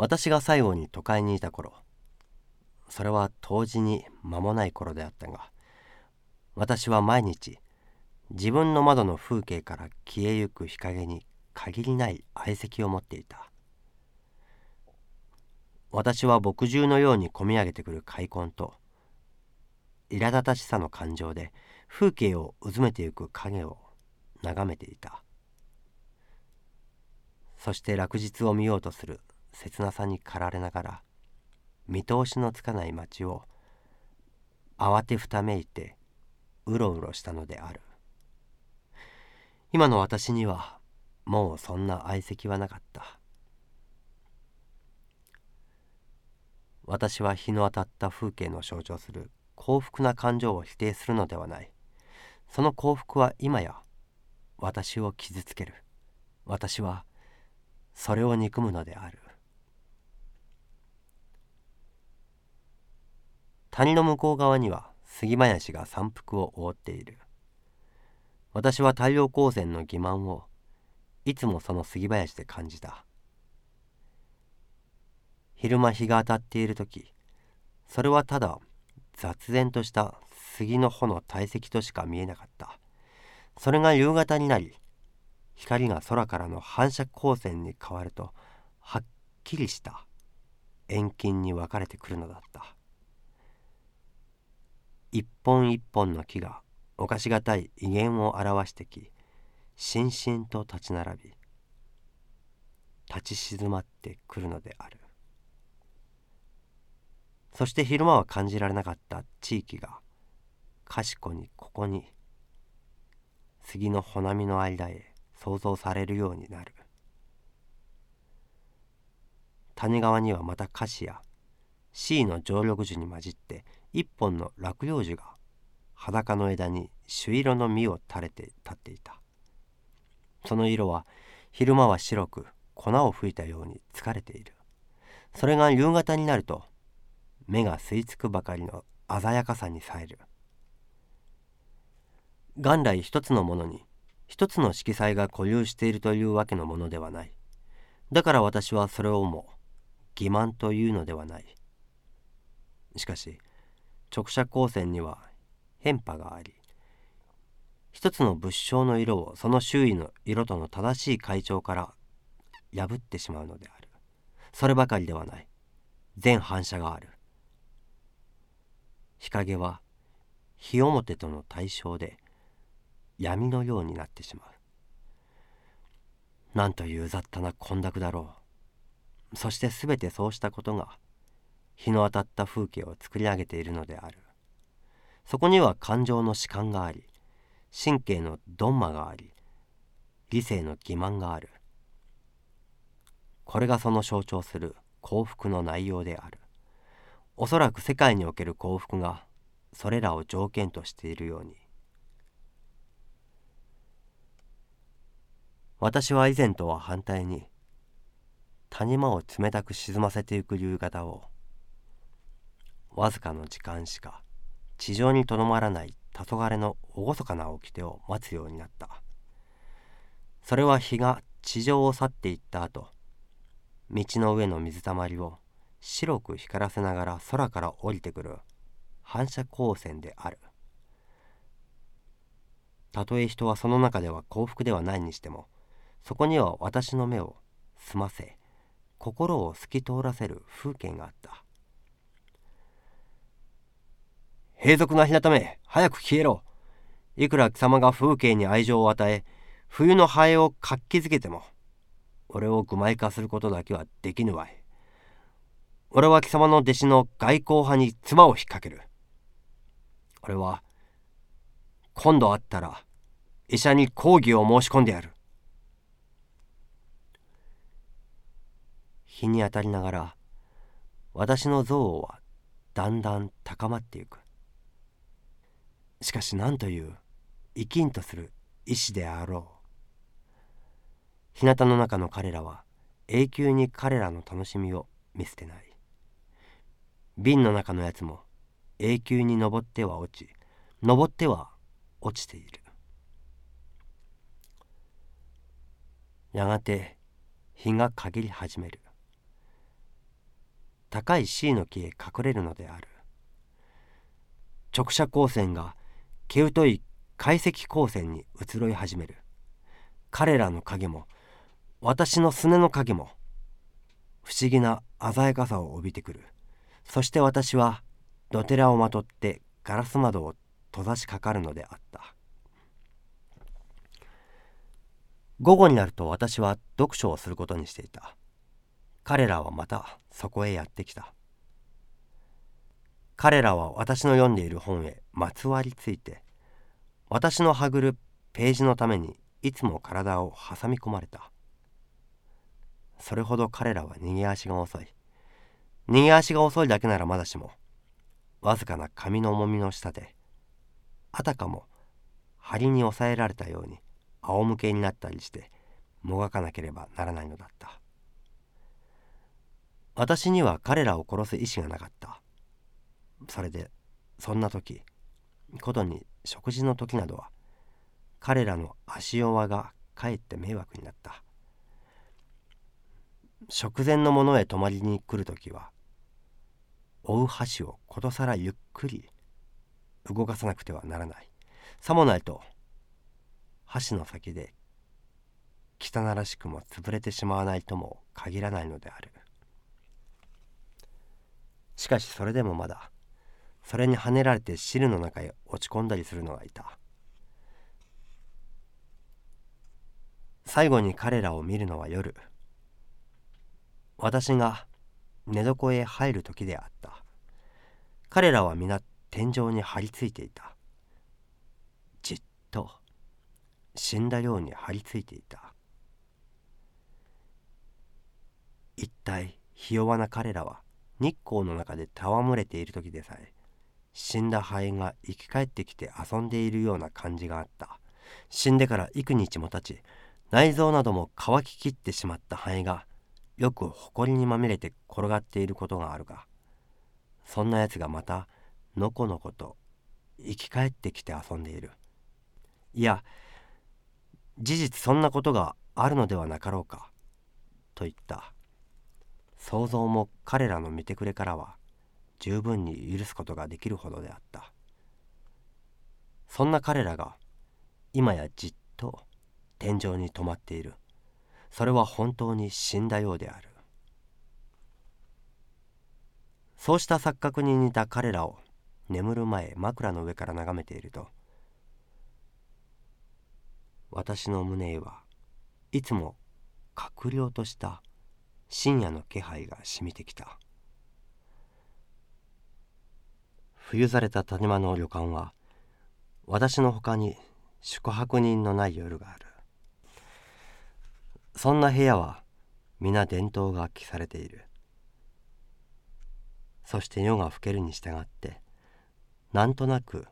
私が最後に都会にいた頃、それは当時に間もない頃であったが、私は毎日自分の窓の風景から消えゆく日陰に限りない愛席を持っていた。私は墨汁のようにこみ上げてくる快感と苛立たしさの感情で風景をうずめてゆく影を眺めていた。そして落日を見ようとする切なさに駆られながら、見通しのつかない街を慌てふためいてうろうろしたのである。今の私にはもうそんな愛席はなかった。私は日の当たった風景の象徴する幸福な感情を否定するのではない。その幸福は今や私を傷つける。私はそれを憎むのである。谷の向こう側には杉林が山腹を覆っている。私は太陽光線の欺瞞をいつもその杉林で感じた。昼間日が当たっているとき、それはただ雑然とした杉の穂の堆積としか見えなかった。それが夕方になり、光が空からの反射光線に変わると、はっきりした遠近に分かれてくるのだった。一本一本の木が侵しがたい威厳を表してき、しんしんと立ち並び、立ち静まってくるのである。そして昼間は感じられなかった地域が、かしこにここに、杉の穂波の間へ想像されるようになる。谷川にはまたカシやシイの常緑樹に混じって、一本の落葉樹が裸の枝に朱色の実を垂れて立っていた。その色は昼間は白く粉を吹いたように疲れている。それが夕方になると、目が吸い付くばかりの鮮やかさに冴える。元来一つのものに一つの色彩が固有しているというわけのものではない。だから私はそれをも欺瞞というのではない。しかし直射光線には変化があり、一つの物象の色をその周囲の色との正しい階調から破ってしまうのである。そればかりではない。全反射がある。日陰は日表との対照で闇のようになってしまう。なんという雑多な混濁だろう。そしてすべてそうしたことが日の当たった風景を作り上げているのである。そこには感情の弛緩があり、神経の鈍麻があり、理性の欺瞞がある。これがその象徴する幸福の内容である。おそらく世界における幸福がそれらを条件としているように。私は以前とは反対に、谷間を冷たく沈ませていく夕方を、わずかの時間しか地上にとどまらない黄昏の厳かな掟を待つようになった。それは日が地上を去っていった後、道の上の水たまりを白く光らせながら空から降りてくる反射光線である。たとえ人はその中では幸福ではないにしても、そこには私の目を澄ませ、心を透き通らせる風景があった。閉俗な日なため、早く消えろ。いくら貴様が風景に愛情を与え、冬のハエを活気づけても、俺を愚昧化することだけはできぬわい。俺は貴様の弟子の外交派に唾を引っ掛ける。俺は、今度会ったら、医者に抗議を申し込んでやる。日に当たりながら、私の憎悪はだんだん高まっていく。しかし何という、生きんとする意志であろう。日向の中の彼らは、永久に彼らの楽しみを見捨てない。瓶の中のやつも永久に登っては落ち、登っては落ちている。やがて日が陰り始める。高い C の木へ隠れるのである。直射光線が毛太い懐石光線に移ろい始める。彼らの影も私のすねの影も不思議な鮮やかさを帯びてくる。そして私は土手らをまとってガラス窓を閉ざしかかるのであった。午後になると私は読書をすることにしていた。彼らはまたそこへやってきた。彼らは私の読んでいる本へまつわりついて、私のはぐるページのためにいつも体を挟み込まれた。それほど彼らは逃げ足が遅い。逃げ足が遅いだけならまだしも、わずかな髪の重みの下で、あたかも針に押さえられたように仰向けになったりしてもがかなければならないのだった。私には彼らを殺す意志がなかった。それでそんな時ことに食事の時などは彼らの足弱がかえって迷惑になった。食前のものへ泊まりに来るときは、追う箸をことさらゆっくり動かさなくてはならない。さもないと、箸の先で汚らしくも潰れてしまわないとも限らないのである。しかしそれでもまだ、それに跳ねられて汁の中へ落ち込んだりするのがいた。最後に彼らを見るのは夜。私が寝床へ入る時であった。彼らは皆天井に張り付いていた。じっと死んだように張り付いていた。一体ひ弱な彼らは日光の中で戯れている時でさえ、死んだ灰が生き返ってきて遊んでいるような感じがあった。死んでから幾日も経ち、内臓なども乾ききってしまった灰が、よく埃にまみれて転がっていることがあるが、そんなやつがまたのこのこと生き返ってきて遊んでいる。いや、事実そんなことがあるのではなかろうか、といった想像も彼らの見てくれからは十分に許すことができるほどであった。そんな彼らが今やじっと天井に止まっている。それは本当に死んだようである。そうした錯覚に似た彼らを眠る前枕の上から眺めていると、私の胸へはいつも閣僚とした深夜の気配が染みてきた。冬ざれた谷間の旅館は私の他に宿泊人のない夜がある。そんな部屋は皆電灯が消されている。そして夜が更けるに従って、なんとなく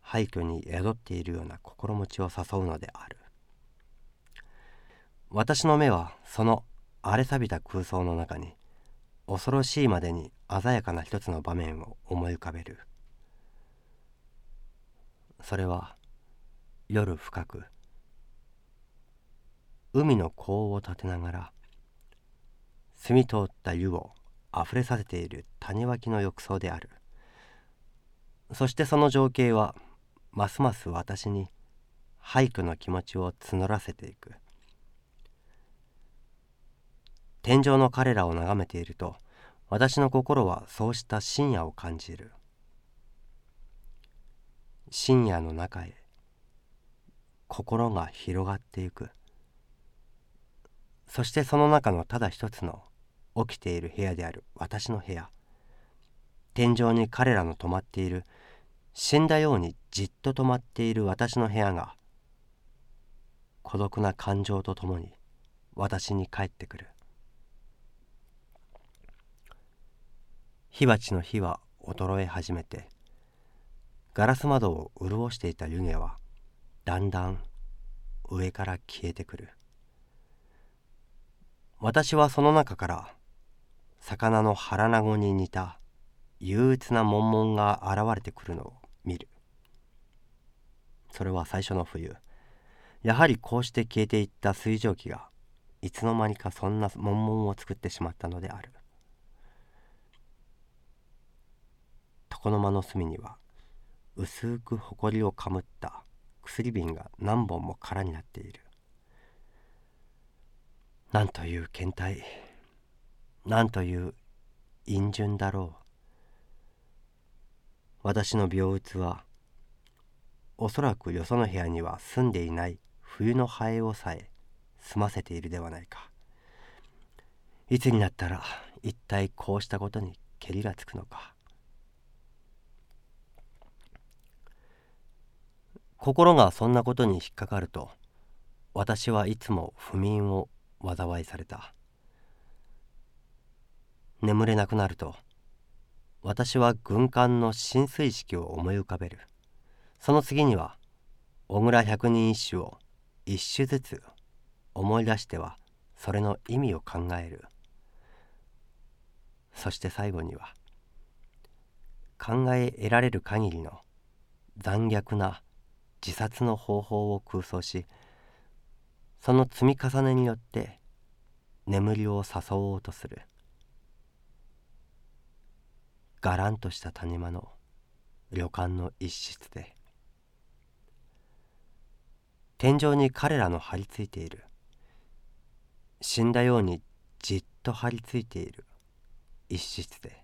廃墟に宿っているような心持ちを誘うのである。私の目はその荒れ錆びた空想の中に、恐ろしいまでに鮮やかな一つの場面を思い浮かべる。それは夜深く、海の弧を立てながら、澄み通った湯をあふれさせている谷脇の浴槽である。そしてその情景は、ますます私に廃墟の気持ちを募らせていく。天井の彼らを眺めていると、私の心はそうした深夜を感じる。深夜の中へ、心が広がっていく。そしてその中のただ一つの起きている部屋である私の部屋。天井に彼らの止まっている、死んだようにじっと止まっている私の部屋が、孤独な感情とともに私に帰ってくる。火鉢の火は衰え始めて、ガラス窓を潤していた湯気はだんだん上から消えてくる。私はその中から、魚の腹なごに似た憂鬱な悶々が現れてくるのを見る。それは最初の冬、やはりこうして消えていった水蒸気が、いつの間にかそんな悶々を作ってしまったのである。床の間の隅には薄くほこりをかむった薬瓶が何本も空になっている。なんという倦怠、なんという陰潤だろう。私の病うつは、おそらくよその部屋には住んでいない冬のハエをさえ済ませているではないか。いつになったら一体こうしたことにけりがつくのか。心がそんなことに引っかかると、私はいつも不眠を災いされた。眠れなくなると、私は軍艦の進水式を思い浮かべる。その次には小倉百人一首を一首ずつ思い出してはそれの意味を考える。そして最後には考え得られる限りの残虐な自殺の方法を空想し、その積み重ねによって眠りを誘おうとする。がらんとした谷間の旅館の一室で、天井に彼らの張り付いている、死んだようにじっと張り付いている一室で、